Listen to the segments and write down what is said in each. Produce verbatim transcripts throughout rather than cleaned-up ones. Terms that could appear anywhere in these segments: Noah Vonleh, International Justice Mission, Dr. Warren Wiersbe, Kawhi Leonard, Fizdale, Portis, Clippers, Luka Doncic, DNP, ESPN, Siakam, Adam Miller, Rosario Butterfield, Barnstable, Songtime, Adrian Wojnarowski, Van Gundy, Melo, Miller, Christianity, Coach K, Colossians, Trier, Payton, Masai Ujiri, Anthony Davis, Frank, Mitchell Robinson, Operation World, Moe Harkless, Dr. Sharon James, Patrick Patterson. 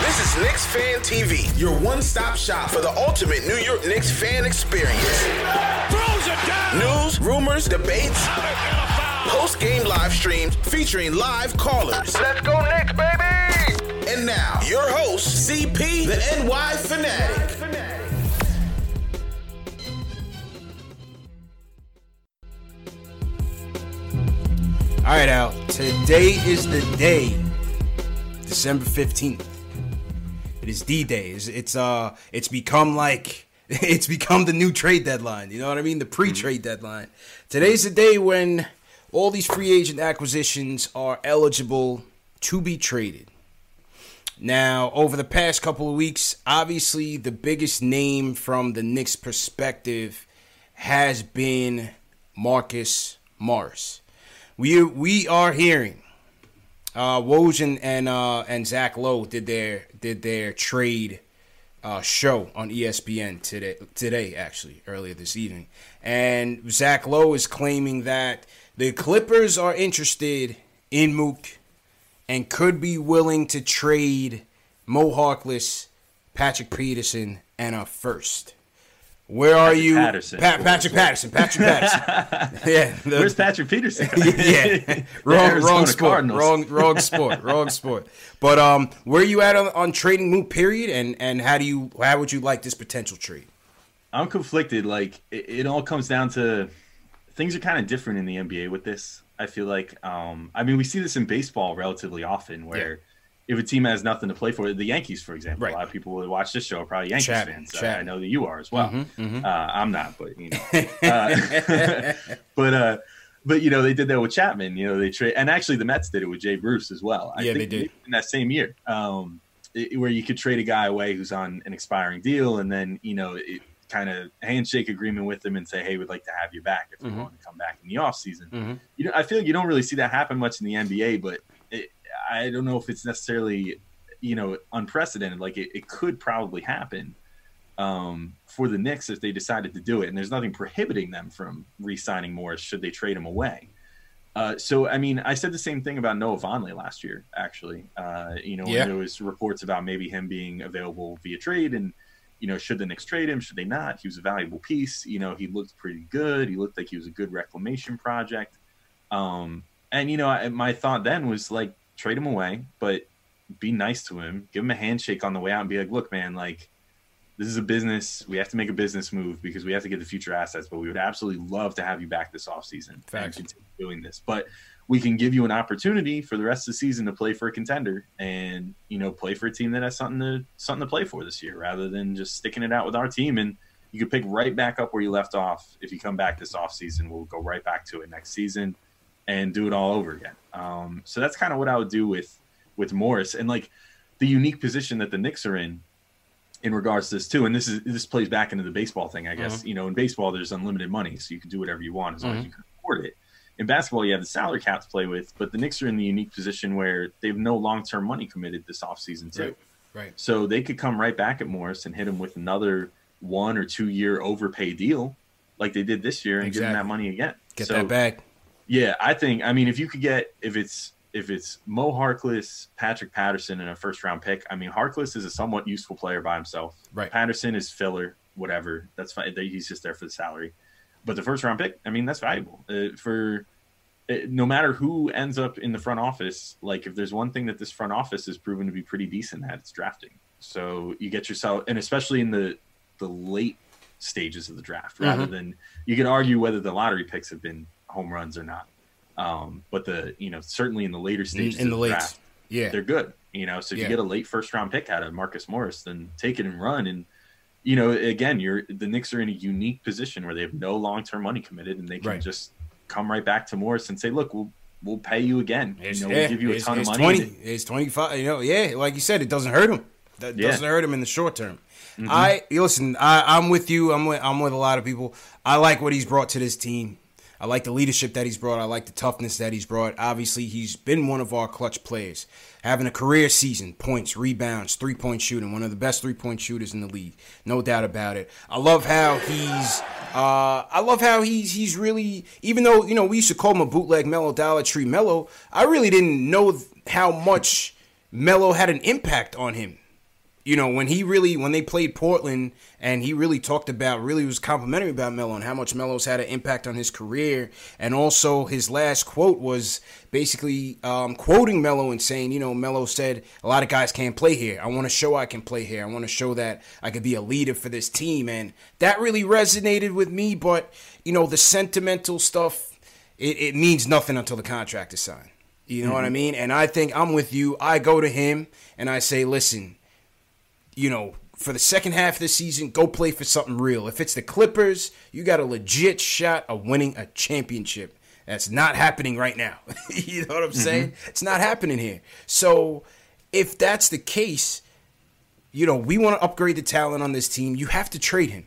This is Knicks Fan T V, your one-stop shop for the ultimate New York Knicks fan experience. News, rumors, debates, post-game live streams featuring live callers. Let's go Knicks, baby! And now, your host, C P, the N Y Fanatic. All right, Al, today is the day, December fifteenth. It is D-Day. It's, it's uh, it's become like, it's become the new trade deadline. You know what I mean? The pre-trade deadline. Today's the day when all these free agent acquisitions are eligible to be traded. Now, over the past couple of weeks, obviously the biggest name from the Knicks perspective has been Marcus Morris. We we are hearing. Uh, Woj and and, uh, and Zach Lowe did their did their trade uh, show on E S P N today today actually earlier this evening, and Zach Lowe is claiming that the Clippers are interested in Mook and could be willing to trade Moe Harkless, Patrick Patterson, and a first. Where are Patrick you, Patterson. Pa- Patrick Patterson? Patrick Patterson. Yeah, the, where's Patrick Patterson? yeah, wrong, wrong sport. Cardinals. Wrong, wrong sport. wrong sport. But um, where are you at on, on trading Mook? Period. And and how do you how would you like this potential trade? I'm conflicted. Like it, it all comes down to things are kind of different in the N B A with this. I feel like um, I mean we see this in baseball relatively often where. Yeah. If a team has nothing to play for, the Yankees, for example, right. A lot of people that watch this show are probably Yankees Chad, fans. Chad. Uh, I know that you are as well. Mm-hmm, mm-hmm. Uh, I'm not, but you know, uh, but uh, but you know, they did that with Chapman. You know, they trade, and actually the Mets did it with Jay Bruce as well. I yeah, think they did in that same year, um, it, where you could trade a guy away who's on an expiring deal, and then you know, it, kind of handshake agreement with them and say, hey, we'd like to have you back if mm-hmm. you want to come back in the offseason. Mm-hmm. You know, I feel like you don't really see that happen much in the N B A, but. It, I don't know if it's necessarily, you know, unprecedented. Like it, it could probably happen um, for the Knicks if they decided to do it. And there's nothing prohibiting them from re-signing Morris should they trade him away. Uh, so, I mean, I said the same thing about Noah Vonleh last year, actually. Uh, you know, yeah. There was reports about maybe him being available via trade and, you know, should the Knicks trade him? Should they not? He was a valuable piece. You know, he looked pretty good. He looked like he was a good reclamation project. Um, and, you know, I, my thought then was like, trade him away, but be nice to him. Give him a handshake on the way out and be like, look, man, like this is a business. We have to make a business move because we have to get the future assets, but we would absolutely love to have you back this offseason and continue doing this. But we can give you an opportunity for the rest of the season to play for a contender and, you know, play for a team that has something to something to play for this year rather than just sticking it out with our team. And you could pick right back up where you left off. If you come back this offseason, we'll go right back to it next season. And do it all over again. Um, so that's kind of what I would do with with Morris and like the unique position that the Knicks are in in regards to this too. And this is this plays back into the baseball thing, I guess. Mm-hmm. You know, in baseball there's unlimited money, so you can do whatever you want as long mm-hmm. as you can afford it. In basketball, you have the salary cap to play with, but the Knicks are in the unique position where they have no long term money committed this offseason too. Right. right. So they could come right back at Morris and hit him with another one or two year overpay deal, like they did this year, and exactly. give him that money again. Get so, that back. Yeah, I think, I mean, if you could get, if it's if it's Moe Harkless, Patrick Patterson, and a first-round pick, I mean, Harkless is a somewhat useful player by himself. Right. Patterson is filler, whatever. That's fine. He's just there for the salary. But the first-round pick, I mean, that's valuable. Uh, for uh, no matter who ends up in the front office, like, if there's one thing that this front office has proven to be pretty decent at, it's drafting. So you get yourself – and especially in the, the late stages of the draft, rather mm-hmm. than – you can argue whether the lottery picks have been home runs or not. Um, but the, you know, certainly in the later stages in, in of the, the draft, lates. yeah, they're good, you know, so if yeah. you get a late first round pick out of Marcus Morris, then take it and run. And, you know, again, you're, the Knicks are in a unique position where they have no long-term money committed, and they can right. just come right back to Morris and say, look, we'll, we'll pay you again. It's, you know, yeah, we'll give you a ton of money. twenty, it's twenty-five, you know, yeah. Like you said, it doesn't hurt him. That yeah. doesn't hurt him in the short term. Mm-hmm. I listen, I, I'm with you. I'm with, I'm with a lot of people. I like what he's brought to this team. I like the leadership that he's brought. I like the toughness that he's brought. Obviously, he's been one of our clutch players, having a career season, points, rebounds, three-point shooting, one of the best three-point shooters in the league, no doubt about it. I love how he's uh, I love how he's he's really, even though, you know, we used to call him a bootleg Melo, Dollar Tree Melo, I really didn't know how much Melo had an impact on him. You know, when he really, when they played Portland and he really talked about, really was complimentary about Melo and how much Melo's had an impact on his career. And also his last quote was basically um, quoting Melo and saying, you know, Melo said, a lot of guys can't play here. I want to show I can play here. I want to show that I could be a leader for this team. And that really resonated with me. But, you know, the sentimental stuff, it, it means nothing until the contract is signed. You know mm-hmm. what I mean? And I think I'm with you. I go to him and I say, listen, you know, for the second half of the season, go play for something real. If it's the Clippers, you got a legit shot of winning a championship. That's not happening right now. You know what I'm mm-hmm. saying? It's not happening here. So if that's the case, you know, we want to upgrade the talent on this team. You have to trade him.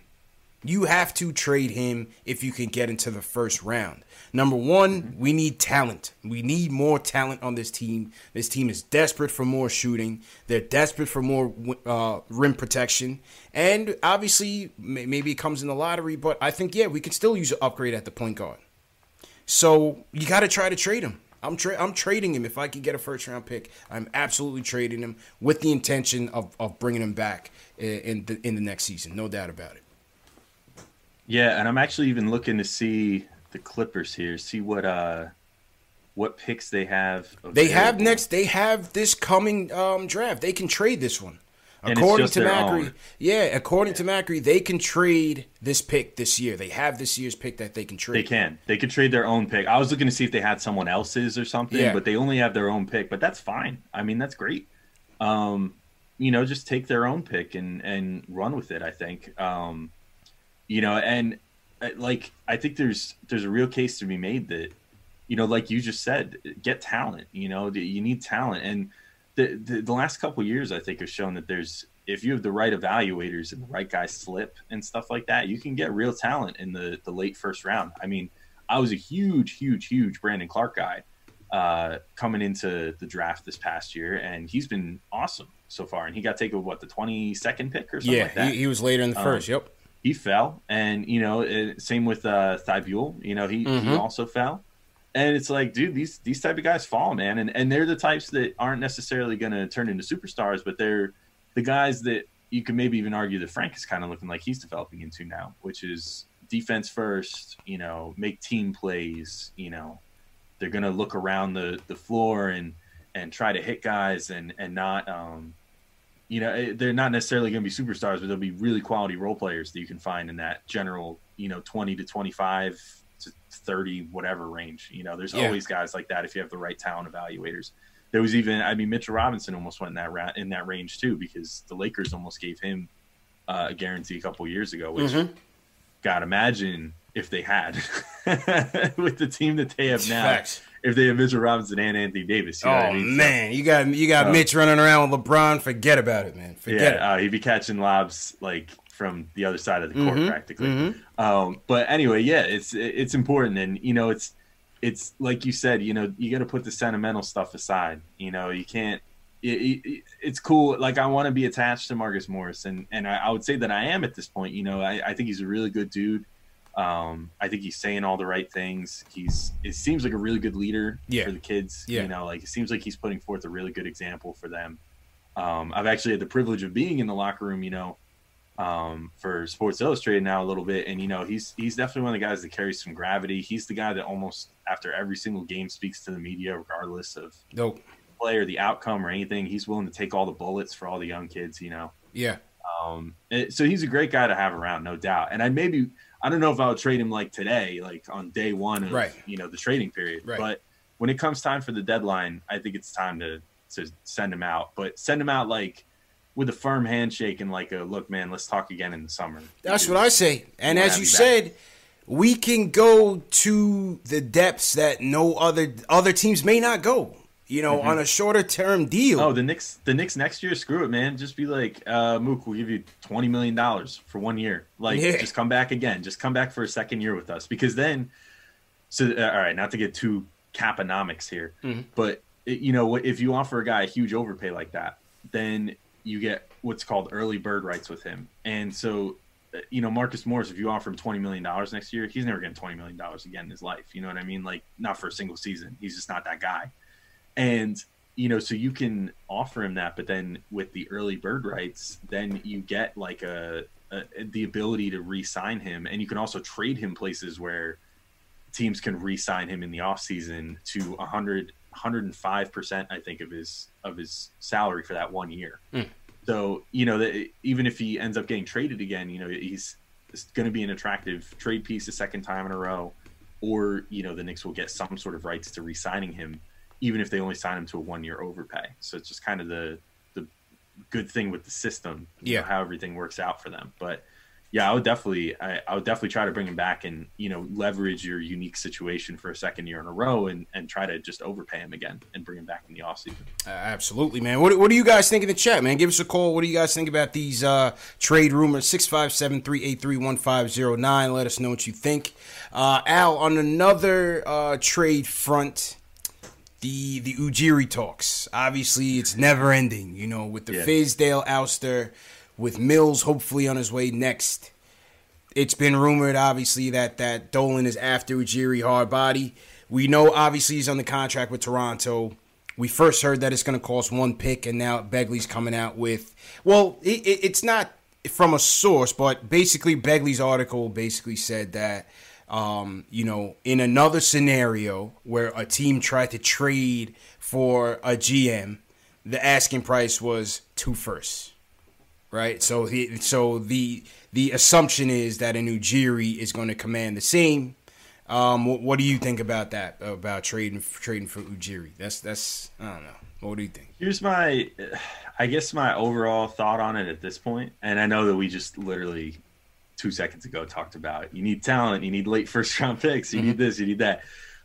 You have to trade him if you can get into the first round. Number one, mm-hmm. we need talent. We need more talent on this team. This team is desperate for more shooting. They're desperate for more uh, rim protection. And obviously, maybe it comes in the lottery, but I think, yeah, we can still use an upgrade at the point guard. So you got to try to trade him. I'm tra- I'm trading him. If I can get a first-round pick, I'm absolutely trading him with the intention of, of bringing him back in the, in the next season. No doubt about it. Yeah, and I'm actually even looking to see – the Clippers here, see what uh what picks they have available. They have next they have this coming um draft. They can trade this one. And according to Macri, yeah, according yeah. to Macri, they can trade this pick this year. They have this year's pick that they can trade. They can. They could trade their own pick. I was looking to see if they had someone else's or something, yeah. but they only have their own pick, but that's fine. I mean, that's great. Um, you know, just take their own pick and and run with it, I think. Um, you know, and like, I think there's there's a real case to be made that, you know, like you just said, get talent. You know, you need talent. And the the, the last couple of years, I think, have shown that there's, if you have the right evaluators and the right guys slip and stuff like that, you can get real talent in the, the late first round. I mean, I was a huge, huge, huge Brandon Clark guy uh, coming into the draft this past year, and he's been awesome so far. And he got taken, what, the twenty-second pick or something yeah, like that? Yeah, he, he was later in the um, first, yep. He fell, and, you know, it, same with uh, Thibault, you know, he, mm-hmm. he also fell. And it's like, dude, these these type of guys fall, man. And and they're the types that aren't necessarily going to turn into superstars, but they're the guys that you can maybe even argue that Frank is kind of looking like he's developing into now, which is defense first, you know, make team plays, you know. They're going to look around the, the floor and, and try to hit guys and, and not um, – you know, they're not necessarily going to be superstars, but they'll be really quality role players that you can find in that general, you know, twenty to twenty-five to thirty, whatever range. You know, there's yeah. always guys like that if you have the right talent evaluators. There was even, I mean, Mitchell Robinson almost went in that ra- in that range too, because the Lakers almost gave him uh, a guarantee a couple years ago, which mm-hmm. God, imagine if they had with the team that they have now. Facts. If they have Mitchell Robinson and Anthony Davis. You know oh, I mean? man. So, you got you got uh, Mitch running around with LeBron. Forget about it, man. Forget yeah, it. Uh, he'd be catching lobs, like, from the other side of the court mm-hmm, practically. Mm-hmm. Um, but anyway, yeah, it's it's important. And, you know, it's it's like you said, you know, you got to put the sentimental stuff aside. You know, you can't it, – it, it's cool. Like, I want to be attached to Marcus Morris, and, and I, I would say that I am at this point. You know, I, I think he's a really good dude. Um, I think he's saying all the right things. He's it seems like a really good leader yeah. for the kids. Yeah. You know, like it seems like he's putting forth a really good example for them. Um, I've actually had the privilege of being in the locker room, you know, um, for Sports Illustrated now a little bit. And, you know, he's he's definitely one of the guys that carries some gravity. He's the guy that almost after every single game speaks to the media, regardless of nope. the play or the outcome or anything. He's willing to take all the bullets for all the young kids, you know. Yeah. Um, it, so he's a great guy to have around, no doubt. And I maybe I don't know if I would trade him like today, like on day one of, right. you know, the trading period. Right. But when it comes time for the deadline, I think it's time to. to send him out, but send him out like with a firm handshake and like a look, man, let's talk again in the summer. That's what I say. And as you said, we can go to the depths that no other other teams may not go, you know, mm-hmm. on a shorter term deal. Oh, the Knicks, the Knicks next year, screw it, man. Just be like, uh, Mook, we'll give you twenty million dollars for one year. Like yeah. just come back again, just come back for a second year with us. Because then, so uh, all right, not to get too caponomics here, mm-hmm. but you know, if you offer a guy a huge overpay like that, then you get what's called early bird rights with him. And so, you know, Marcus Morris, if you offer him twenty million dollars next year, he's never getting twenty million dollars again in his life. You know what I mean? Like, not for a single season. He's just not that guy. And, you know, so you can offer him that, but then with the early bird rights, then you get like a, a the ability to re-sign him. And you can also trade him places where teams can re-sign him in the offseason to one hundred one hundred five percent, I think, of his of his salary for that one year. Mm. So, you know, that even if he ends up getting traded again, you know, he's going to be an attractive trade piece a second time in a row. Or, you know, the Knicks will get some sort of rights to re-signing him, even if they only sign him to a one-year overpay. So it's just kind of the the good thing with the system, yeah. you know, how everything works out for them. But yeah, I would definitely, I, I would definitely try to bring him back and, you know, leverage your unique situation for a second year in a row and, and try to just overpay him again and bring him back in the offseason. Uh, absolutely, man. What, what do you guys think in the chat, man? Give us a call. What do you guys think about these uh, trade rumors? six five seven, three eight three, one five zero nine. Let us know what you think. Uh, Al, on another uh, trade front, the the Ujiri talks. Obviously, it's never ending, you know, with the yeah. Fizdale ouster. With Mills hopefully on his way next. It's been rumored, obviously, that, that Dolan is after Ujiri hard body. We know, obviously, he's on the contract with Toronto. We first heard that it's going to cost one pick, and now Begley's coming out with... Well, it, it, it's not from a source, but basically Begley's article basically said that, um, you know, in another scenario where a team tried to trade for a G M, the asking price was two firsts. Right, so the so the the assumption is that an Ujiri is going to command the same. Um, what, what do you think about that? About trading trading for Ujiri? That's that's I don't know. What do you think? Here's my, I guess my overall thought on it at this point. And I know that we just literally two seconds ago talked about you need talent, you need late first round picks, you mm-hmm. need this, you need that.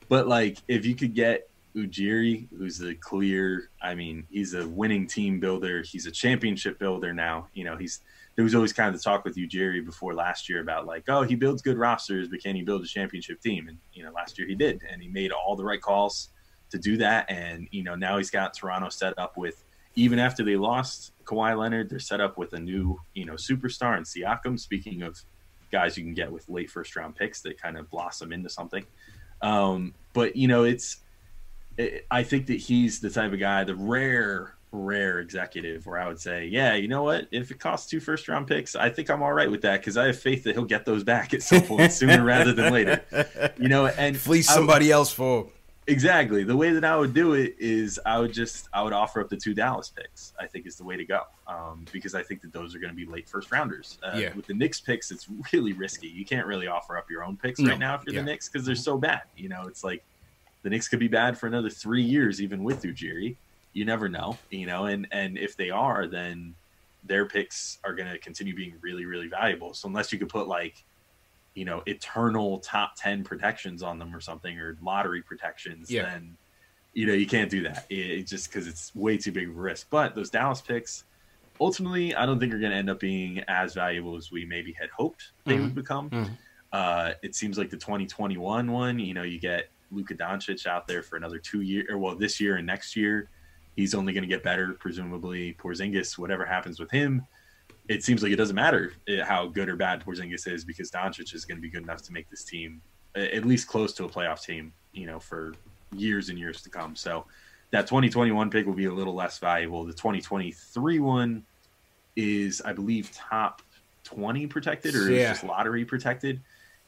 But like if you could get Ujiri, who's a clear, I mean, he's a winning team builder. He's a championship builder now. You know, he's there was always kind of the talk with Ujiri before last year about like, oh, he builds good rosters, but can he build a championship team? And, you know, last year he did, and he made all the right calls to do that. And, you know, now he's got Toronto set up with, even after they lost Kawhi Leonard, they're set up with a new, you know, superstar in Siakam. Speaking of guys you can get with late first round picks that kind of blossom into something. Um, but, you know, it's, I think that he's the type of guy, the rare, rare executive where I would say, yeah, you know what? If it costs two first round picks, I think I'm all right with that because I have faith that he'll get those back at some point sooner rather than later. You know, and fleece somebody would, else for. Exactly. The way that I would do it is I would just, I would offer up the two Dallas picks, I think is the way to go um, because I think that those are going to be late first rounders. Uh, yeah. With the Knicks picks, it's really risky. You can't really offer up your own picks no. right now if you're yeah. the Knicks because they're so bad. You know, it's like, the Knicks could be bad for another three years, even with Ujiri. You never know, you know, and, and if they are, then their picks are going to continue being really, really valuable. So unless you could put like, you know, eternal top ten protections on them or something or lottery protections, yeah. then, you know, you can't do that. It, it just because it's way too big of a risk. But those Dallas picks, ultimately, I don't think are going to end up being as valuable as we maybe had hoped they mm-hmm. would become. Mm-hmm. Uh, it seems like the twenty twenty-one one, you know, you get Luka Doncic out there for another two years, or well, this year and next year. He's only going to get better, presumably. Porzingis, whatever happens with him, it seems like it doesn't matter how good or bad Porzingis is, because Doncic is going to be good enough to make this team at least close to a playoff team, you know, for years and years to come. So that twenty twenty-one pick will be a little less valuable. The twenty twenty-three one is, I believe, top twenty protected, or yeah. it's just lottery protected.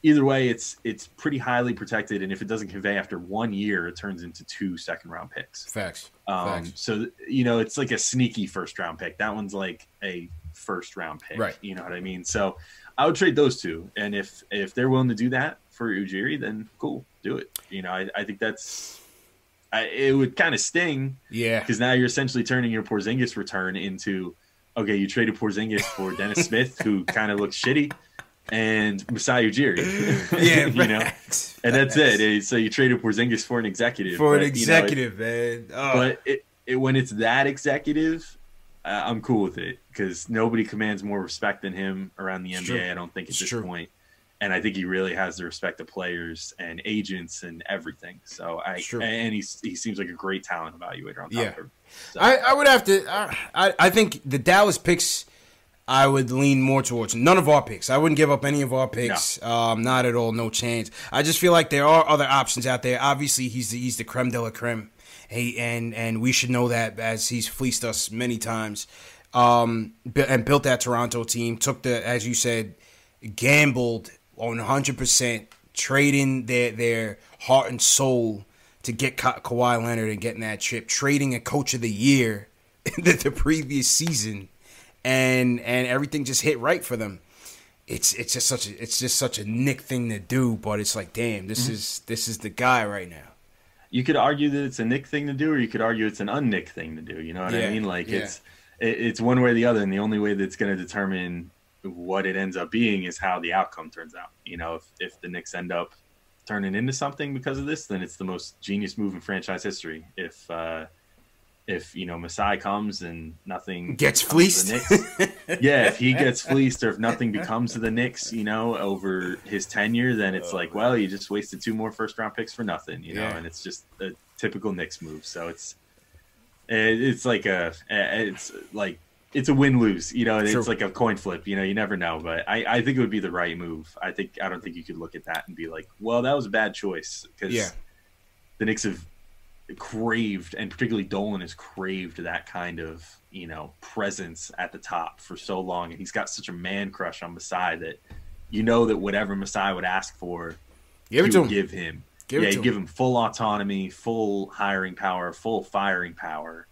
Either way, it's it's pretty highly protected, and if it doesn't convey after one year, it turns into two second-round picks. Facts. Um, Facts. So, you know, it's like a sneaky first-round pick. That one's like a first-round pick. Right. You know what I mean? So I would trade those two, and if if they're willing to do that for Ujiri, then cool, do it. You know, I, I think that's – it would kind of sting. Yeah. Because now you're essentially turning your Porzingis return into, okay, you traded Porzingis for Dennis Smith, who kind of looks shitty, and Masai Ujiri. Yeah, you know, facts. And that's facts. It. So you traded Porzingis for an executive. For but, an executive, you know, it, man. Oh. But it, it, when it's that executive, uh, I'm cool with it, because nobody commands more respect than him around the N B A, sure. I don't think, at it's this true. point. And I think he really has the respect of players and agents and everything. So I sure. and he he seems like a great talent evaluator on top yeah. of him. So. I, I would have to I I think the Dallas picks – I would lean more towards none of our picks. I wouldn't give up any of our picks. No. Um, not at all. No chance. I just feel like there are other options out there. Obviously, he's the, he's the creme de la creme. He, and, and we should know that, as he's fleeced us many times, um, and built that Toronto team, took the, as you said, gambled on one hundred percent, trading their, their heart and soul to get Ka- Kawhi Leonard and getting that chip, trading a coach of the year the, the previous season. And and everything just hit right for them. It's it's just such a it's just such a Knick thing to do, but it's like, damn, this mm-hmm. is this is the guy right now. You could argue that it's a Knick thing to do, or you could argue it's an un-Knick thing to do. You know what yeah. I mean? Like yeah. it's it, it's one way or the other, and the only way that's going to determine what it ends up being is how the outcome turns out. You know, if if the Knicks end up turning into something because of this, then it's the most genius move in franchise history. If uh, If, you know, Masai comes and nothing gets fleeced. Yeah, if he gets fleeced, or if nothing becomes of the Knicks, you know, over his tenure, then it's oh, like, well, you just wasted two more first round picks for nothing, you yeah. know, and it's just a typical Knicks move. So it's it's like a it's like it's a win lose, you know, it's True. like a coin flip, you know, you never know. But I, I think it would be the right move. I think I don't think you could look at that and be like, well, that was a bad choice, because yeah. the Knicks have craved, and particularly Dolan has craved, that kind of, you know, presence at the top for so long, and he's got such a man crush on Masai that, you know, that whatever Masai would ask for, give it to him. Give him give yeah, it to give him. him full autonomy, full hiring power, full firing power,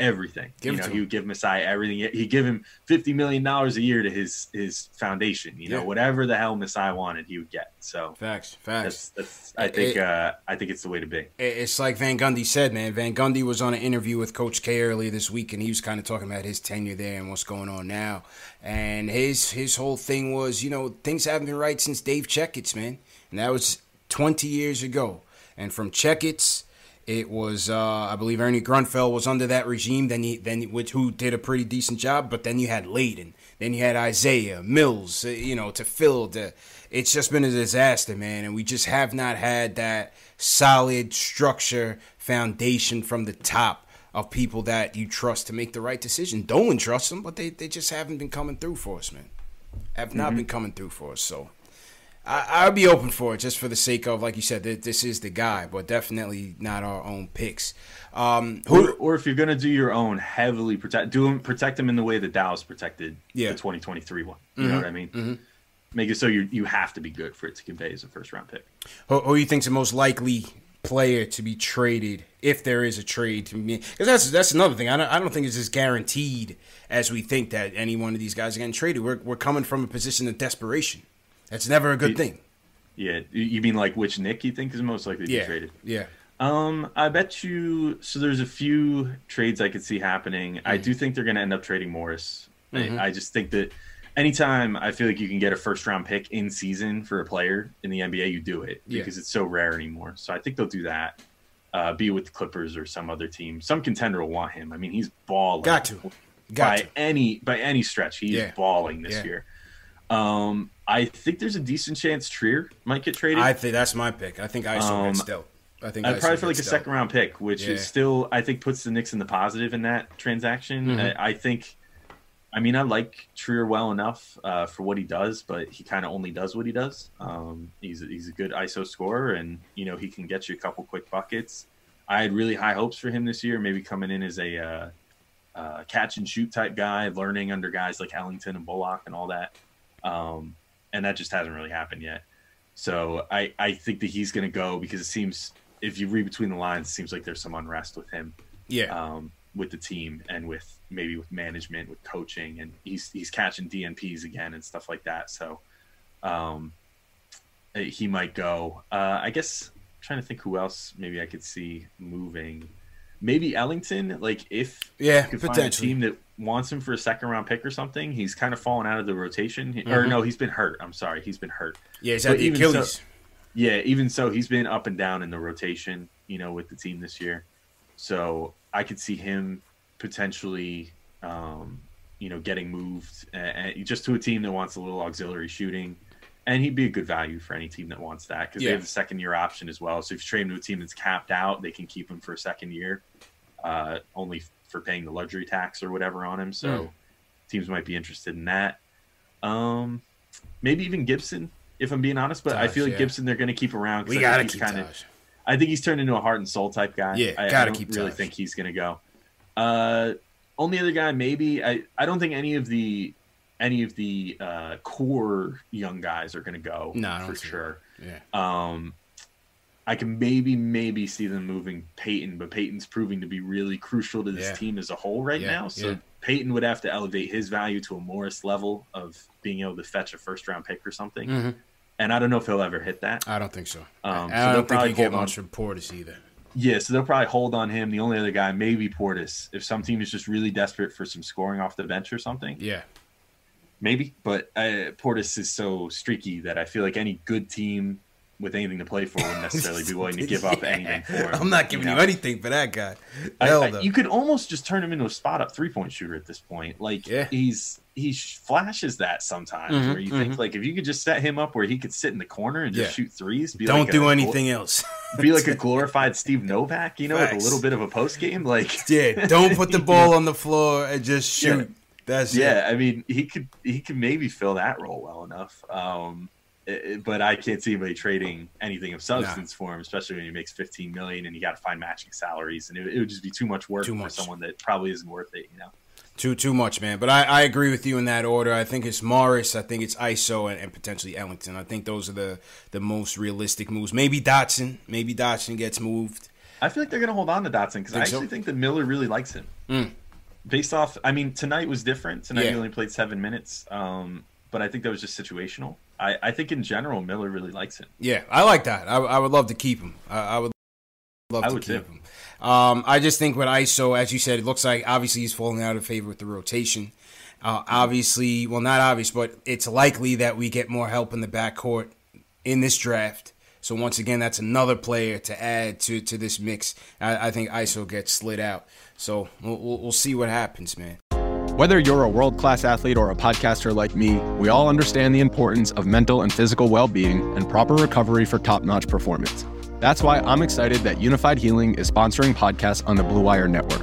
everything. Give you know, he would give Masai everything. He'd give him fifty million dollars a year to his his foundation. You know, yeah. whatever the hell Masai wanted, he would get. So facts, facts. That's, that's, I think it, uh, I think it's the way to be. It's like Van Gundy said, man. Van Gundy was on an interview with Coach K earlier this week, and he was kind of talking about his tenure there and what's going on now. And his his whole thing was, you know, things haven't been right since Dave Checketts, man. And that was twenty years ago. And from Checketts, it was, uh, I believe, Ernie Grunfeld was under that regime. Then he, then which who did a pretty decent job. But then you had Layden. Then you had Isaiah Mills. You know, to fill the. It's just been a disaster, man. And we just have not had that solid structure, foundation from the top of people that you trust to make the right decision. Dolan trusts them, but they, they just haven't been coming through for us, man. Have not mm-hmm. been coming through for us. So. I, I'd be open for it, just for the sake of, like you said, th- this is the guy, but definitely not our own picks. Um, who, or, or if you're going to do your own, heavily protect do them, protect them in the way that Dallas protected yeah. the twenty twenty-three one. You mm-hmm. know what I mean? Mm-hmm. Make it so you you have to be good for it to convey as a first-round pick. Who, who do you think's the most likely player to be traded, if there is a trade? Because that's that's another thing. I don't, I don't think it's as guaranteed as we think that any one of these guys are getting traded. We're, we're coming from a position of desperation. That's never a good you, thing. Yeah. You mean like which Knick you think is most likely to yeah. be traded? Yeah. Um, I bet you – so there's a few trades I could see happening. Mm-hmm. I do think they're going to end up trading Morris. Mm-hmm. I, I just think that anytime I feel like you can get a first-round pick in season for a player in the N B A, you do it because yeah. it's so rare anymore. So I think they'll do that, uh, be with the Clippers or some other team. Some contender will want him. I mean, he's balling. Got to. Got by to. Any, by any stretch, he's yeah. balling this yeah. year. Um, I think there's a decent chance Trier might get traded. I think that's my pick. I think I um, still. I think I probably feel like a second round pick, which yeah. is still I think puts the Knicks in the positive in that transaction. Mm-hmm. I, I think I mean, I like Trier well enough uh, for what he does, but he kind of only does what he does. Um, he's he's a good I S O scorer, and you know he can get you a couple quick buckets. I had really high hopes for him this year, maybe coming in as a uh, uh, catch and shoot type guy, learning under guys like Ellington and Bullock and all that. Um, and that just hasn't really happened yet. So I, I think that he's going to go because it seems, if you read between the lines, it seems like there's some unrest with him. Yeah. Um, with the team and with maybe with management, with coaching, and he's, he's catching D N Ps again and stuff like that. So, um, he might go, uh, I guess I'm trying to think who else maybe I could see moving. Maybe Ellington, like if yeah, you could find a team that wants him for a second round pick or something. He's kind of fallen out of the rotation, mm-hmm. or no, he's been hurt. I'm sorry. He's been hurt. Yeah. He's had the Achilles. So, yeah. Even so, he's been up and down in the rotation, you know, with the team this year. So I could see him potentially, um, you know, getting moved and, and just to a team that wants a little auxiliary shooting. And he'd be a good value for any team that wants that because yeah. they have a second-year option as well. So if you trade him to a team that's capped out, they can keep him for a second year, uh, only for paying the luxury tax or whatever on him. So mm. teams might be interested in that. Um, maybe even Gibson, if I'm being honest. But Taj, I feel like yeah. Gibson they're going to keep around. We got to keep kinda, Taj. I think he's turned into a heart and soul type guy. Yeah, I, gotta I don't keep really Taj. think he's going to go. Uh, only other guy, maybe. I, I don't think any of the – any of the uh, core young guys are going to go no, for sure. Yeah. Um, I can maybe, maybe see them moving Payton, but Payton's proving to be really crucial to this yeah. team as a whole right yeah. now. So yeah. Payton would have to elevate his value to a Morris level of being able to fetch a first round pick or something. Mm-hmm. And I don't know if he'll ever hit that. I don't think so. Um, I, I so don't think he get much from Portis either. Yeah, so they'll probably hold on him. The only other guy, maybe Portis, if some team is just really desperate for some scoring off the bench or something. Yeah. Maybe, but uh, Portis is so streaky that I feel like any good team with anything to play for wouldn't necessarily be willing to give up yeah. anything for him. I'm not giving you, know? you anything for that guy. I, I, you could almost just turn him into a spot-up three-point shooter at this point. Like, yeah. he's he flashes that sometimes mm-hmm, where you mm-hmm. think, like, if you could just set him up where he could sit in the corner and just yeah. shoot threes. Be Don't like do a, anything a, else. Be like a glorified Steve Novak, you know, Facts. with a little bit of a post-game. Like, yeah, don't put the ball on the floor and just shoot. Yeah. That's yeah, it. I mean, he could he could maybe fill that role well enough, um, it, but I can't see anybody trading anything of substance nah. for him, especially when he makes fifteen million dollars and you got to find matching salaries, and it, it would just be too much work too for much. someone that probably isn't worth it, you know. Too too much, man. But I, I agree with you in that order. I think it's Morris, I think it's I S O, and, and potentially Ellington. I think those are the the most realistic moves. Maybe Dotson, maybe Dotson gets moved. I feel like they're gonna hold on to Dotson because I actually so? think that Miller really likes him. Mm. Based off, I mean, tonight was different. Tonight yeah. he only played seven minutes, um, but I think that was just situational. I, I think in general, Miller really likes him. Yeah, I like that. I, I would love to keep him. I, I would love I to would keep too. him. Um, I just think with I S O, as you said, it looks like obviously he's falling out of favor with the rotation. Uh, obviously, well, not obvious, but it's likely that we get more help in the backcourt in this draft. So once again, that's another player to add to, to this mix. I, I think I S O gets slid out. So we'll, we'll see what happens, man. Whether you're a world-class athlete or a podcaster like me, we all understand the importance of mental and physical well-being and proper recovery for top-notch performance. That's why I'm excited that Unified Healing is sponsoring podcasts on the Blue Wire Network.